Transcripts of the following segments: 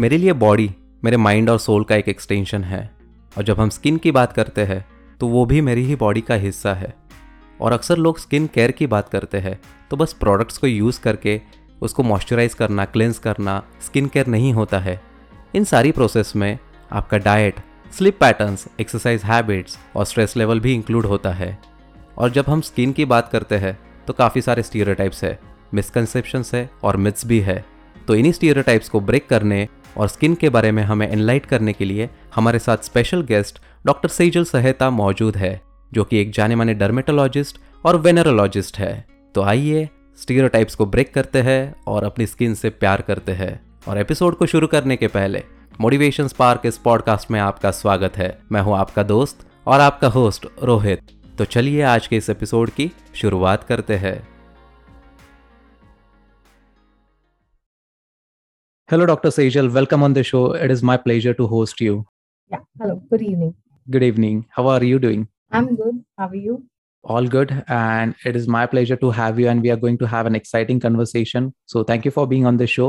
मेरे लिए बॉडी मेरे माइंड और सोल का एक एक्सटेंशन है, और जब हम स्किन की बात करते हैं तो वो भी मेरी ही बॉडी का हिस्सा है। और अक्सर लोग स्किन केयर की बात करते हैं तो बस प्रोडक्ट्स को यूज़ करके उसको मॉइस्चराइज़ करना, क्लेंस करना स्किन केयर नहीं होता है। इन सारी प्रोसेस में आपका diet, sleep patterns, exercise habits और स्ट्रेस लेवल भी इंक्लूड होता है। और जब हम स्किन की बात करते हैं तो काफ़ी सारे स्टीरियोटाइप्स है, मिसकंसेप्शंस है और मिथ्स भी है। तो इन्हीं स्टीरियोटाइप्स को ब्रेक करने और स्किन के बारे में हमें एनलाइट करने के लिए हमारे साथ special guest doctor Sejal Saheta मौजूद है, जो कि एक जाने माने डर्मेटोलॉजिस्ट और वेनेरोलॉजिस्ट है। तो आइए स्टीरियोटाइप्स को ब्रेक करते हैं और अपनी स्किन से प्यार करते हैं। और एपिसोड को शुरू करने के पहले मोटिवेशन स्पार्क इस पॉडकास्ट में आपका स्वागत है। मैं हूं आपका दोस्त और आपका होस्ट रोहित। तो चलिए आज के इस एपिसोड की शुरुआत करते हैं। Hello, Dr. Sejal. Welcome on the show. It is my pleasure to host you. Yeah. Hello. Good evening. Good evening. How are you doing? I'm good. How are you? All good. And it is my pleasure to have you. And we are going to have an exciting conversation. So thank you for being on the show.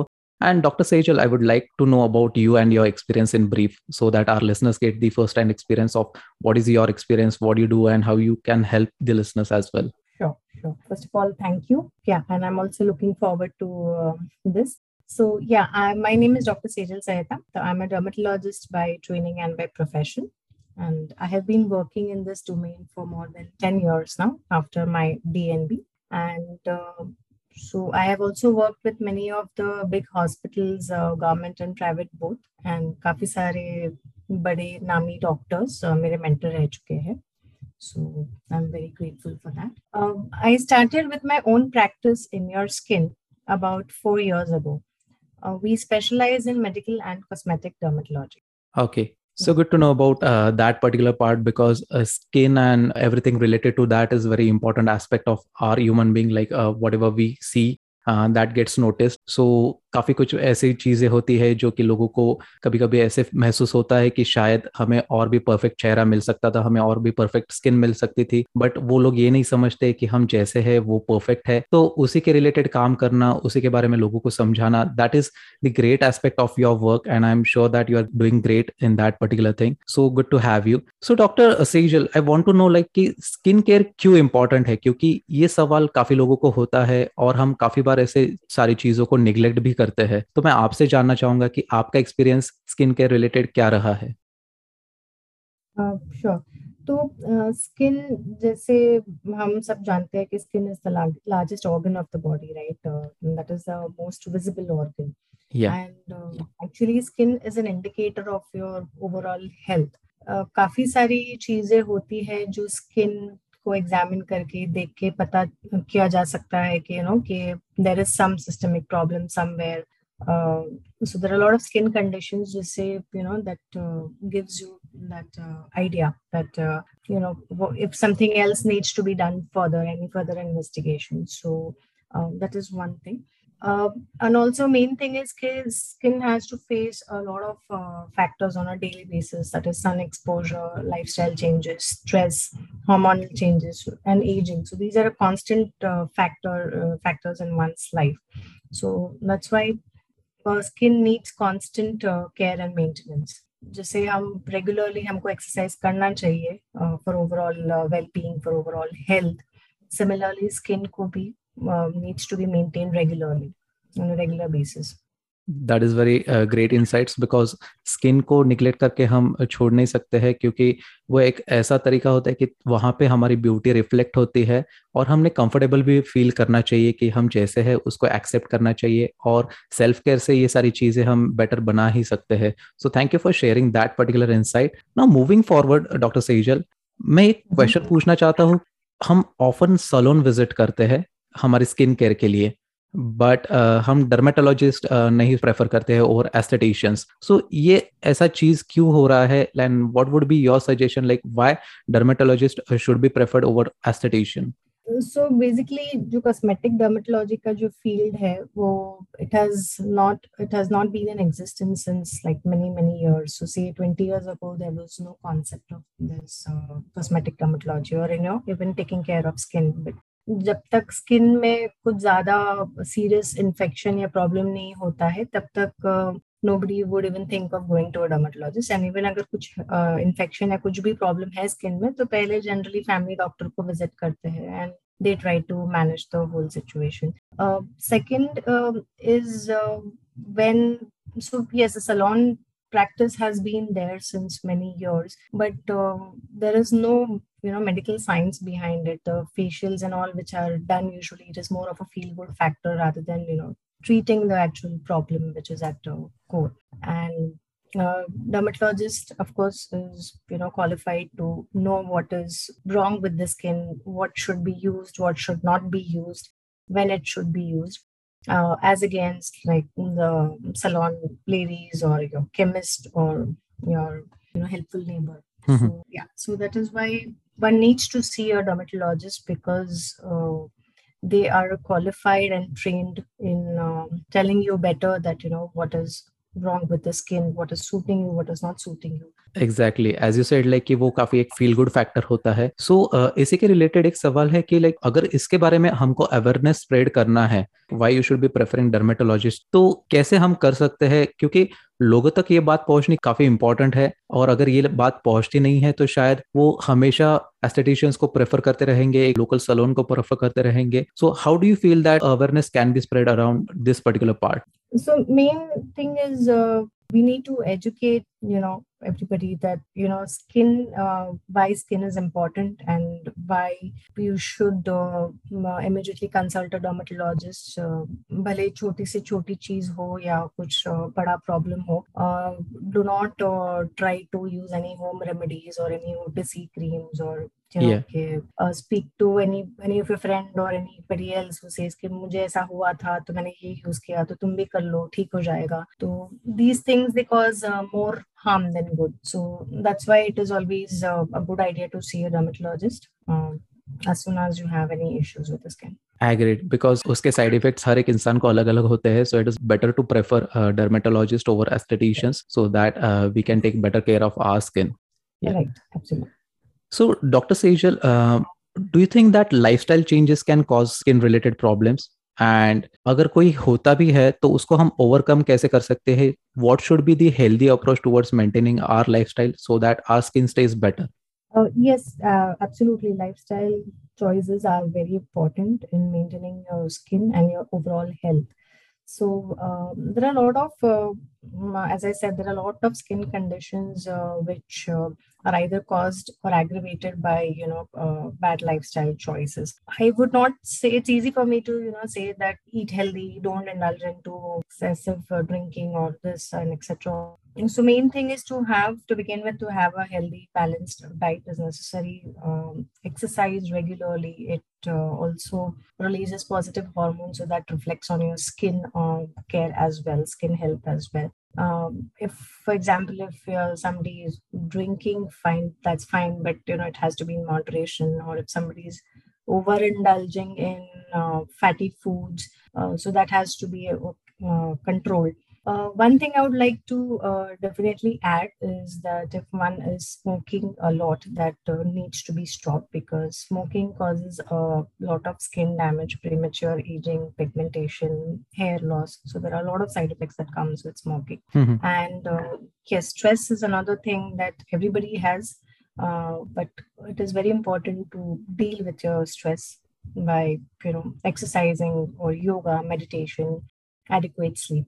And Dr. Sejal, I would like to know about you and your experience in brief so that our listeners get the first-hand experience of what is your experience, what you do, and how you can help the listeners as well. Sure. First of all, thank you. Yeah. And I'm also looking forward to this. So yeah, my name is Dr. Sejal Saheta. I'm a dermatologist by training and by profession. And I have been working in this domain for more than 10 years now after my DNB. And so I have also worked with many of the big hospitals, government and private both. And काफी सारे बड़े नामी doctors मेरे mentor रह चुके हैं. So I'm very grateful for that. I started with my own practice In Your Skin about 4 years ago. We specialize in medical and cosmetic dermatology. Okay. So good to know about that particular part, because skin and everything related to that is a very important aspect of our human being. Like whatever we see that gets noticed. So काफ़ी कुछ ऐसी चीज़ें होती है जो कि लोगों को कभी कभी ऐसे महसूस होता है कि शायद हमें और भी परफेक्ट चेहरा मिल सकता था, हमें और भी परफेक्ट स्किन मिल सकती थी, बट वो लोग ये नहीं समझते कि हम जैसे है वो परफेक्ट है। तो उसी के रिलेटेड काम करना, उसी के बारे में लोगों को समझाना, that is the great aspect of your work and I am sure that you are doing great in that particular thing. So good to have you. So doctor Sejal, I want to know like कि skin care क्यों important है, क्योंकि ये सवाल काफ़ी लोगों को होता है और हम काफ़ी बार ऐसे सारी चीज़ों को निगलेक्ट भी करते हैं। तो मैं आपसे जानना चाहूंगा कि आपका एक्सपीरियंस स्किन केयर रिलेटेड क्या रहा है? Sure. तो स्किन, जैसे हम सब जानते हैं कि skin is the largest organ of the body, right? That is the most visible organ and actually skin is an indicator of your overall health. काफी सारी चीजें होती है जो स्किन को एग्जामिन करके देख के पता किया जा सकता है कि यू नो कि there is some systemic problem somewhere. So there are lot of skin conditions जिससे you know that gives you that idea that you know if something else needs to be done further, any further investigation. So that is one thing and also main thing is कि skin has to face a lot of factors on a daily basis, that is sun exposure, lifestyle changes, stress, hormonal changes and aging. So these are a constant factors in one's life. So that's why skin needs constant care and maintenance. जैसे हम regularly हमको exercise करना चाहिए for overall well-being, for overall health. Similarly, skin को भी needs to be maintained regularly on a regular basis. That is very great insights, because skin को neglect करके हम छोड़ नहीं सकते हैं, क्योंकि वो एक ऐसा तरीका होता है कि वहाँ पे हमारी ब्यूटी रिफ्लेक्ट होती है और हमने कंफर्टेबल भी फील करना चाहिए कि हम जैसे हैं उसको एक्सेप्ट करना चाहिए, और सेल्फ केयर से ये सारी चीज़ें हम बेटर बना ही सकते हैं। So thank you for sharing that particular insight. Now moving forward doctor Sejal, मैं एक क्वेश्चन पूछना चाहता हूँ। हम ऑफन सैलून विजिट करते हैं हमारी स्किन केयर के लिए, बट हम डर्मेटोलॉजिस्ट नहीं प्रेफर करते हैं और एस्थेटिशियंस। सो ये ऐसा चीज क्यों हो रहा है and what would be your suggestion, like why dermatologist should be preferred over aesthetician? So basically जो कॉस्मेटिक डर्मेटोलॉजी का जो फील्ड है वो it has not been in existence since like many many years. So say 20 years ago there was no concept of this cosmetic dermatology और you know even taking care of skin. जब तक skin में कुछ ज्यादा serious infection या problem नहीं होता है तब तक nobody would even think of going to a dermatologist. And even अगर कुछ infection या कुछ भी problem है skin में, तो पहले generally family doctor को visit करते हैं and they try to manage the whole situation. Second is yes, the salon practice has been there since many years, but there is no medical science behind it. The facials and all which are done, usually it is more of a feel-good factor rather than treating the actual problem which is at the core. And dermatologist, of course, is qualified to know what is wrong with the skin, what should be used, what should not be used, when it should be used, as against like the salon ladies or your chemist or your helpful neighbor. Mm-hmm. So that is why one needs to see a dermatologist, because they are qualified and trained in telling you better that what is wrong with the skin, what is suiting you, what is not suiting you. Exactly, as you said, like कि वो काफी एक feel good factor होता है. So इसी के related एक सवाल है कि like अगर इसके बारे में हमको awareness spread करना है, why you should be preferring dermatologist, तो कैसे हम कर सकते हैं, क्योंकि लोगों तक ये बात पहुंचनी काफी इम्पोर्टेंट है, और अगर ये बात पहुंचती नहीं है तो शायद वो हमेशा एस्थेटिशियंस को प्रेफर करते रहेंगे, लोकल सैलून को प्रेफर करते रहेंगे. So how do you feel that awareness can be spread around this particular part? So main thing is we need to educate everybody that why skin is important and why you should immediately consult a dermatologist, भले छोटी से छोटी चीज हो या कुछ बड़ा problem हो. Do not try to use any home remedies or any OTC creams or speak to any of your friend or anybody else who says कि मुझे ऐसा हुआ था तो मैंने ये use किया तो तुम भी कर लो, ठीक हो जाएगा. तो these things they cause more harm than good. So that's why it is always a good idea to see a dermatologist as soon as you have any issues with the skin. Agreed, because उसके side effects हर एक इंसान को अलग अलग होते हैं. So it is better to prefer a dermatologist over aestheticians so that we can take better care of our skin. Yeah. Right, absolutely. So, Dr. Sejal, do you think that lifestyle changes can cause skin-related problems? And अगर कोई होता भी है, तो उसको हम overcome कैसे कर सकते हैं? What should be the healthy approach towards maintaining our lifestyle so that our skin stays better? Yes, absolutely. Lifestyle choices are very important in maintaining your skin and your overall health. So there are a lot of, as I said, there are a lot of skin conditions which are either caused or aggravated by, bad lifestyle choices. I would not say, it's easy for me to, say that eat healthy, don't indulge into excessive drinking or this and etc. So main thing is to begin with, to have a healthy, balanced diet is necessary. Exercise regularly. It also releases positive hormones, so that reflects on your skin care as well, skin health as well. If, for example, if somebody is drinking, fine, that's fine, but it has to be in moderation. Or if somebody is overindulging in fatty foods, so that has to be controlled. One thing I would like to definitely add is that if one is smoking a lot, that needs to be stopped, because smoking causes a lot of skin damage, premature aging, pigmentation, hair loss. So there are a lot of side effects that comes with smoking. Mm-hmm. And yes, stress is another thing that everybody has, but it is very important to deal with your stress by exercising or yoga, meditation, adequate sleep.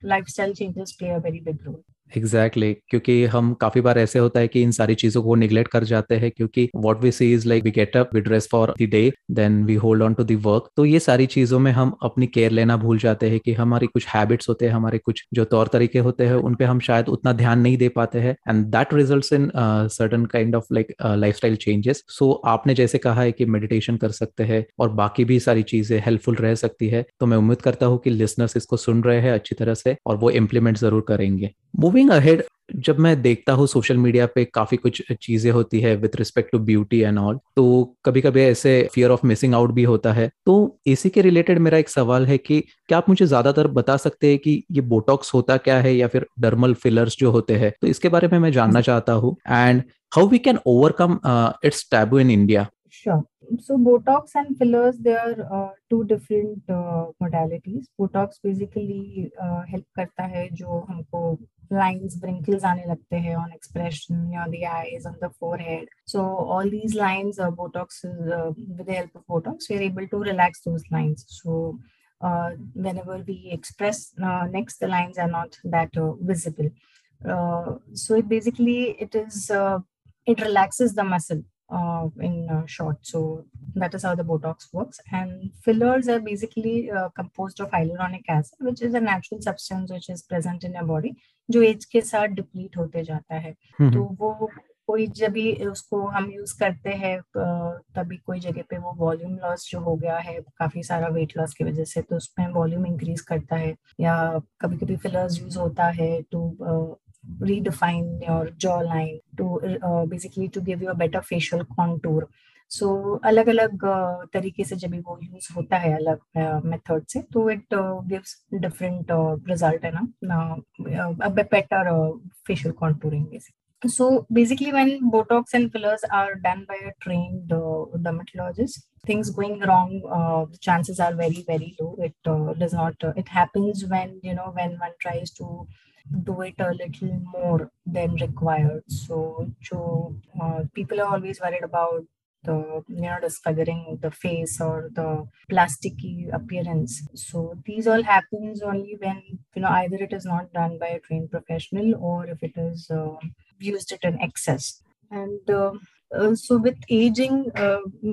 Lifestyle changes play a very big role. Exactly, क्योंकि हम काफी बार ऐसे होता है कि इन सारी चीजों को निगलेक्ट कर जाते हैं, क्योंकि what we see is like we get up, we dress for the day, then we hold on to the work. तो ये सारी चीजों में हम अपनी केयर लेना भूल जाते हैं कि हमारी कुछ हैबिट्स होते हैं, हमारे कुछ जो तौर तरीके होते हैं उन पे हम शायद उतना ध्यान नहीं दे पाते हैं, and that results in certain kind of like lifestyle changes. So आपने जैसे कहा है कि मेडिटेशन कर सकते हैं और बाकी भी सारी चीजें हेल्पफुल रह सकती है. तो मैं उम्मीद करता हूँ कि लिसनर्स इसको सुन रहे हैं अच्छी तरह से और वो इम्प्लीमेंट जरूर करेंगे. मूविंग अहेड, जब मैं देखता हूँ सोशल मीडिया पे काफी कुछ चीजें होती है with respect to beauty and all, तो कभी कभी ऐसे फियर ऑफ मिसिंग आउट भी होता है. तो इसी के रिलेटेड मेरा एक सवाल है कि क्या आप मुझे ज्यादातर बता सकते हैं कि ये बोटॉक्स होता क्या है, या फिर डर्मल फिलर्स जो होते हैं, तो इसके बारे में मैं जानना चाहता हूँ, and how we can overcome its taboo in India. Sure. So Botox and fillers, they are two different modalities. Botox basically help करता है जो हमको lines, wrinkles आने लगते हैं on expression, on the eyes, on the forehead. So all these lines, Botox, with the help of Botox, we are able to relax those lines. So whenever we express next, the lines are not that visible. So it basically, it relaxes the muscle. In short, so that is how the Botox works. And fillers are basically composed of hyaluronic acid, which is a natural substance which is present in your body, जो age के साथ deplete होते जाता है. तो वो कोई जब भी उसको हम यूज करते हैं तभी कोई जगह पे वो वॉल्यूम लॉस जो हो गया है काफी सारा वेट लॉस की वजह से, तो उसमें वॉल्यूम इंक्रीज करता है. या कभी कभी फिलर्स यूज होता है to redefine your jawline to basically to give you a better facial contour. So अलग अलग तरीके से जब भी वो यूज होता है अलग मेथड से, तो इट गिव्स डिफरेंट रिजल्ट, है ना, a better facial contouring basically. So basically when Botox and fillers are done by a trained dermatologist, things going wrong, chances are very, very low. It does not, it happens when, you know, when one tries to do it a little more than required. So people are always worried about the, you know, disfiguring the face or the plasticky appearance. So these all happens only when, you know, either it is not done by a trained professional or if it is used it in excess. And so with aging,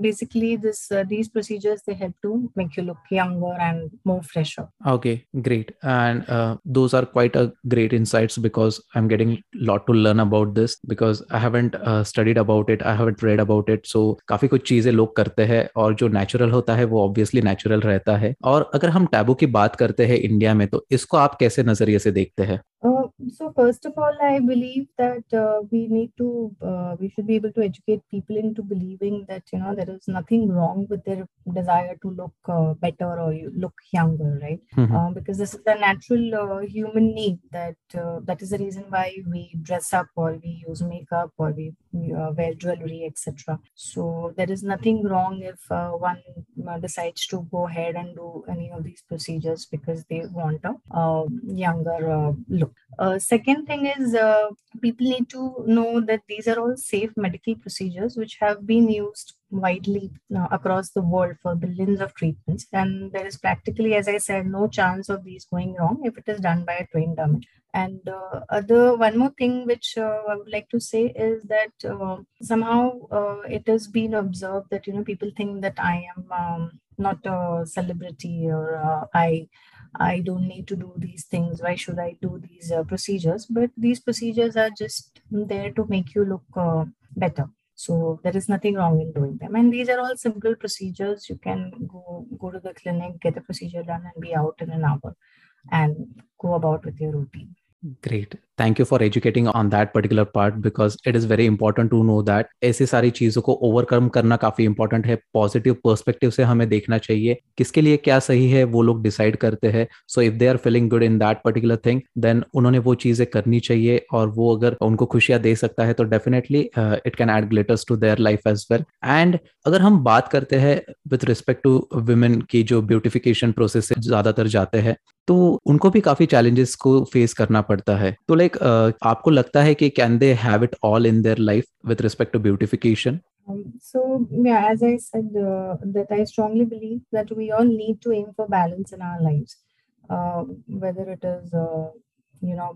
basically this these procedures, they help to make you look younger and more fresher. Okay, great. And those are quite a great insights, because I'm getting a lot to learn about this, because I haven't studied about it, I haven't read about it. So काफी कुछ चीजें लोग करते हैं और जो natural होता है वो obviously natural रहता है. और अगर हम टैबू की बात करते हैं इंडिया में, तो इसको आप कैसे नजरिए से देखते हैं? So first of all, I believe that we should be able to educate people into believing that, you know, there is nothing wrong with their desire to look better or look younger, right? Because this is a natural human need, that that is the reason why we dress up or we use makeup or we wear jewelry, etc. So there is nothing wrong if one decides to go ahead and do any of these procedures because they want a younger look. Second thing is, people need to know that these are all safe medical procedures which have been used widely across the world for billions of treatments, and there is practically, as I said, no chance of these going wrong if it is done by a trained dermatologist. And one more thing which I would like to say is that somehow it has been observed that, you know, people think that I am not a celebrity, or I don't need to do these things. Why should I do these procedures? But these procedures are just there to make you look better. So there is nothing wrong in doing them. And these are all simple procedures. You can go to the clinic, get the procedure done, and be out in an hour and go about with your routine. Great. Thank you for educating on that particular part, because it is very important to know that ऐसी सारी चीजों को overcome करना काफी important है. Positive perspective से हमें देखना चाहिए किसके लिए क्या सही है वो लोग decide करते हैं. So if they are feeling good in that particular thing, then उन्होंने वो चीजें करनी चाहिए, और वो अगर उनको खुशियां दे सकता है तो definitely it can add glitters to their life as well. And अगर हम बात करते हैं with respect to women की जो beautification process से ज्यादातर जाते हैं, तो उनको भी काफी challenges को face करना पड़ता है. तो आपको लगता है कि can they have it all in their life with respect to beautification? So yeah, as I said, that I strongly believe that we all need to aim for balance in our lives, whether it is you know,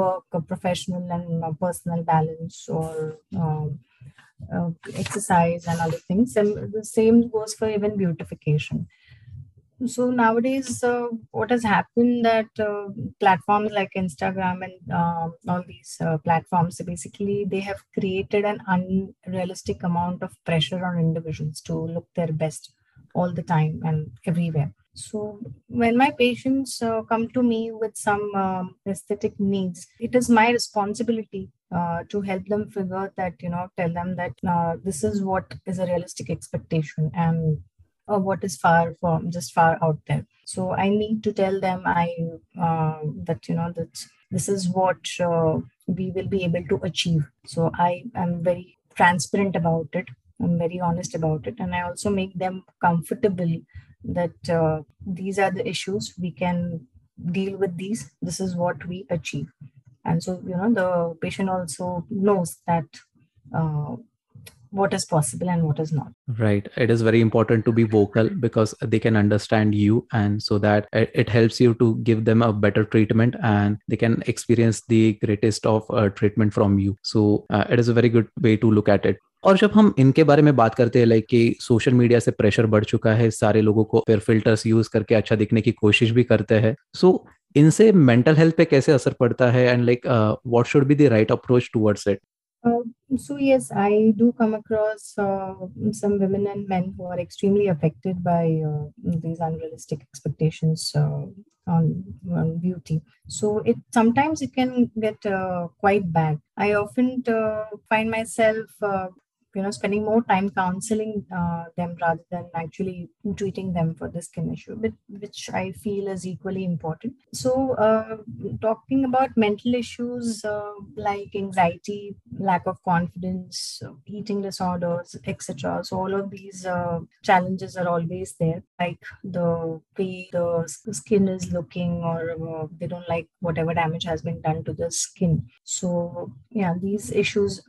work, professional and personal balance, or exercise and other things. And the same goes for even beautification. So nowadays, what has happened that platforms like Instagram and all these platforms, basically they have created an unrealistic amount of pressure on individuals to look their best all the time and everywhere. So when my patients come to me with some aesthetic needs, it is my responsibility to help them figure that, you know, tell them that this is what is a realistic expectation and or what is far out there. So I need to tell them that, you know, that this is what we will be able to achieve. So I am very transparent about it, I'm very honest about it. And I also make them comfortable that these are the issues, we can deal with these. This is what we achieve. And so, you know, the patient also knows that what is possible and what is not. Right. It is very important to be vocal because they can understand you, and so that it helps you to give them a better treatment and they can experience the greatest of treatment from you. So it is a very good way to look at it. और जब हम इनके बारे में बात करते हैं like कि सोशल मीडिया से प्रेशर बढ़ चुका है, सारे लोगों को फिर फिल्टर्स यूज करके अच्छा दिखने की कोशिश भी करते हैं, सो इनसे मेंटल हेल्थ पे कैसे असर पड़ता है and like what should be the right approach towards it? So yes, I do come across some women and men who are extremely affected by these unrealistic expectations on beauty. So sometimes it can get quite bad. I often find myself spending more time counseling them rather than actually treating them for the skin issue, which I feel is equally important. So talking about mental issues like anxiety, lack of confidence, eating disorders, etc. So all of these challenges are always there, like the way the skin is looking, or they don't like whatever damage has been done to the skin. So yeah, these issues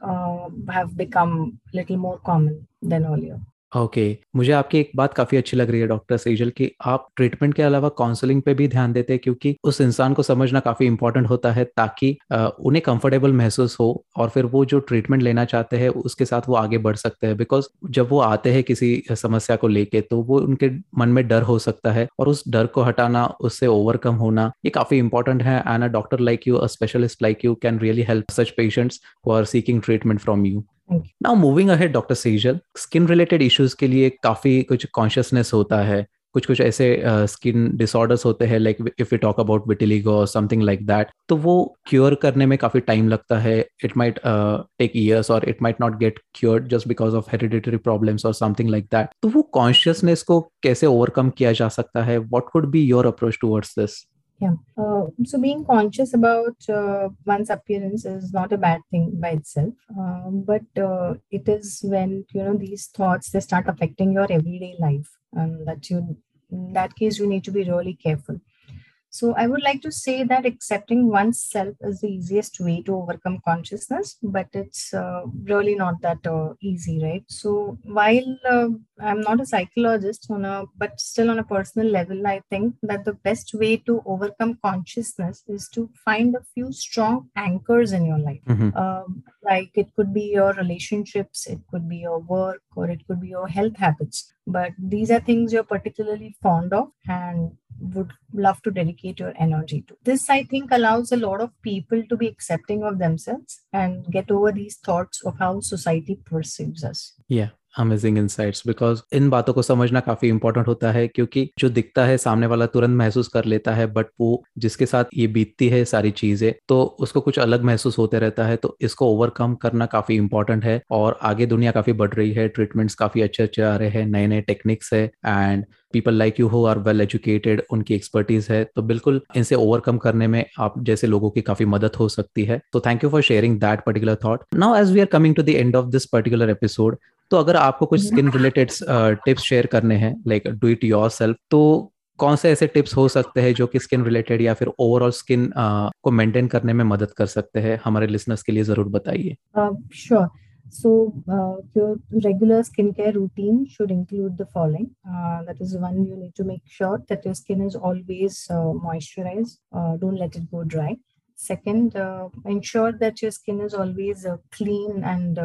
have become little more common than earlier. Okay. मुझे आपकी एक बात काफी अच्छी लग रही है doctor Sejal की, आप ट्रीटमेंट के अलावा काउंसलिंग पे भी ध्यान देते हैं क्योंकि उस इंसान को समझना काफी इंपॉर्टेंट होता है ताकि उन्हें कंफर्टेबल महसूस हो और फिर वो जो ट्रीटमेंट लेना चाहते हैं उसके साथ वो आगे बढ़ सकते हैं. बिकॉज जब वो आते हैं किसी समस्या को लेके तो वो उनके मन में डर हो सकता है और उस डर को हटाना, उससे ओवरकम होना, ये काफी इंपॉर्टेंट है. And a doctor like you, a specialist like you can really help such patients who are seeking treatment from you. Now moving ahead, doctor Sejal, skin related issues के लिए काफी कुछ कॉन्शियसनेस होता है, कुछ ऐसे स्किन डिसऑर्डर्स होते हैं like if you talk about vitiligo और समथिंग लाइक दैट, तो वो क्योर करने में काफी टाइम लगता है. इट माइट टेक इयर्स और it might not get cured just because of hereditary problems और समथिंग लाइक दैट. तो वो कॉन्शियसनेस को कैसे ओवरकम किया जा सकता है? What would be your approach towards this? Yeah. So being conscious about one's appearance is not a bad thing by itself, but it is when, you know, these thoughts, they start affecting your everyday life, and in that case, you need to be really careful. So I would like to say that accepting oneself is the easiest way to overcome consciousness, but it's really not that easy, right? So while I'm not a psychologist, but still on a personal level, I think that the best way to overcome consciousness is to find a few strong anchors in your life. Mm-hmm. Like it could be your relationships, it could be your work, or it could be your health habits. But these are things you're particularly fond of and would love to dedicate your energy to. This, I think, allows a lot of people to be accepting of themselves and get over these thoughts of how society perceives us. Yeah. Amazing insights, because इन बातों को समझना काफी important होता है क्योंकि जो दिखता है सामने वाला तुरंत महसूस कर लेता है, बट वो जिसके साथ ये बीतती है सारी चीजें तो उसको कुछ अलग महसूस होते रहता है. तो इसको ओवरकम करना काफी इंपॉर्टेंट है और आगे दुनिया काफी बढ़ रही है, ट्रीटमेंट्स काफी अच्छे अच्छे आ रहे हैं, नए नए टेक्निक्स है and people like you who are well educated, उनकी एक्सपर्टीज है, तो बिल्कुल इनसे ओवरकम करने में आप जैसे लोगों की काफी मदद हो सकती है. तो thank you for sharing that particular thought. Now as we are coming to the end of this particular episode, तो अगर आपको कुछ स्किन रिलेटेड टिप्स शेयर करने हैं लाइक डू इट योरसेल्फ, तो कौन से ऐसे टिप्स हो सकते हैं जो कि स्किन रिलेटेड या फिर ओवरऑल स्किन को मेंटेन करने में मदद कर सकते हैं? हमारे लिसनर्स के लिए जरूर बताइए. Sure. So your regular skincare routine should include the following. That is one, you need to make sure that your skin is always moisturized. Don't let it go dry. Second, ensure that your skin is always clean and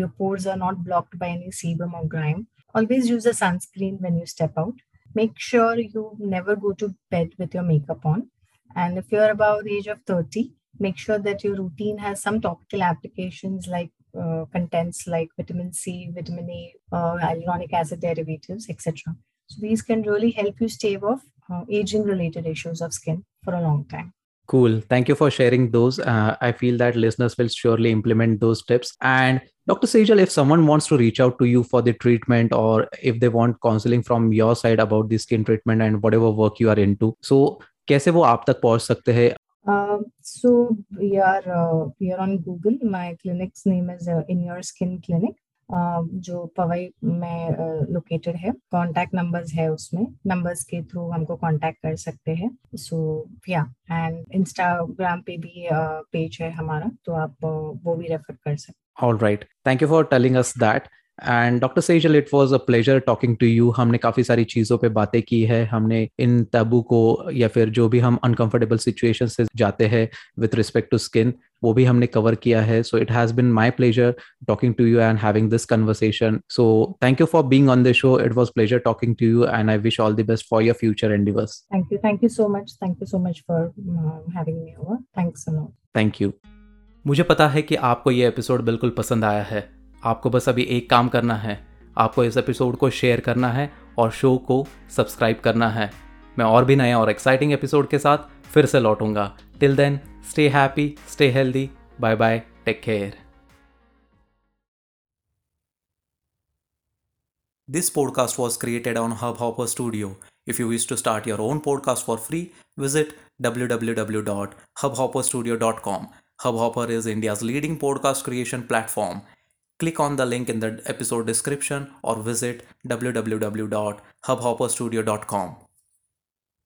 your pores are not blocked by any sebum or grime. Always use a sunscreen when you step out. Make sure you never go to bed with your makeup on. And if you're about the age of 30, make sure that your routine has some topical applications like contents like vitamin C, vitamin A, hyaluronic acid derivatives, etc. So these can really help you stave off aging-related issues of skin for a long time. Cool. Thank you for sharing those. I feel that listeners will surely implement those tips. And Dr. Sejal, if someone wants to reach out to you for the treatment or if they want counseling from your side about the skin treatment and whatever work you are into, so कैसे वो आप तक पहुंच सकते हैं? So we are on Google. My clinic's name is In Your Skin Clinic. जो पवई में located है, कॉन्टैक्ट नंबर्स है उसमें, नंबर्स के थ्रू हमको कॉन्टैक्ट कर सकते हैं। सो या एंड इंस्टाग्राम पे भी पेज है हमारा, तो आप वो भी रेफर कर सकते। All right, thank you for telling us that. And doctor Sejal, it was a pleasure talking to you. हमने काफ़ी सारी चीज़ों पे बातें की है, हमने इन टैबू को या फिर जो भी हम अनकंफर्टेबल सिचुएशन से जाते हैं विथ रिस्पेक्ट टू स्किन, वो भी हमने कवर किया है। So it has been my pleasure talking to you and having this conversation. So thank you for being on the show. It was pleasure talking to you and I wish all the best for your future endeavours. Thank you so much. Thank you so much for having me over. Thanks a lot. Thank you. मुझे पता है कि आपको ये episode बिल्कुल पसंद आया है। आपको बस अभी एक काम करना है, आपको इस एपिसोड को शेयर करना है और शो को सब्सक्राइब करना है। मैं और भी नया और एक्साइटिंग एपिसोड के साथ फिर से लौटूंगा। Till then, stay happy, stay healthy, bye bye, take care. This podcast was created on Hubhopper studio. If you wish to start your own podcast for free, visit www.hubhopperstudio.com. Hubhopper is India's leading podcast creation platform. Click on the link in the episode description or visit www.hubhopperstudio.com.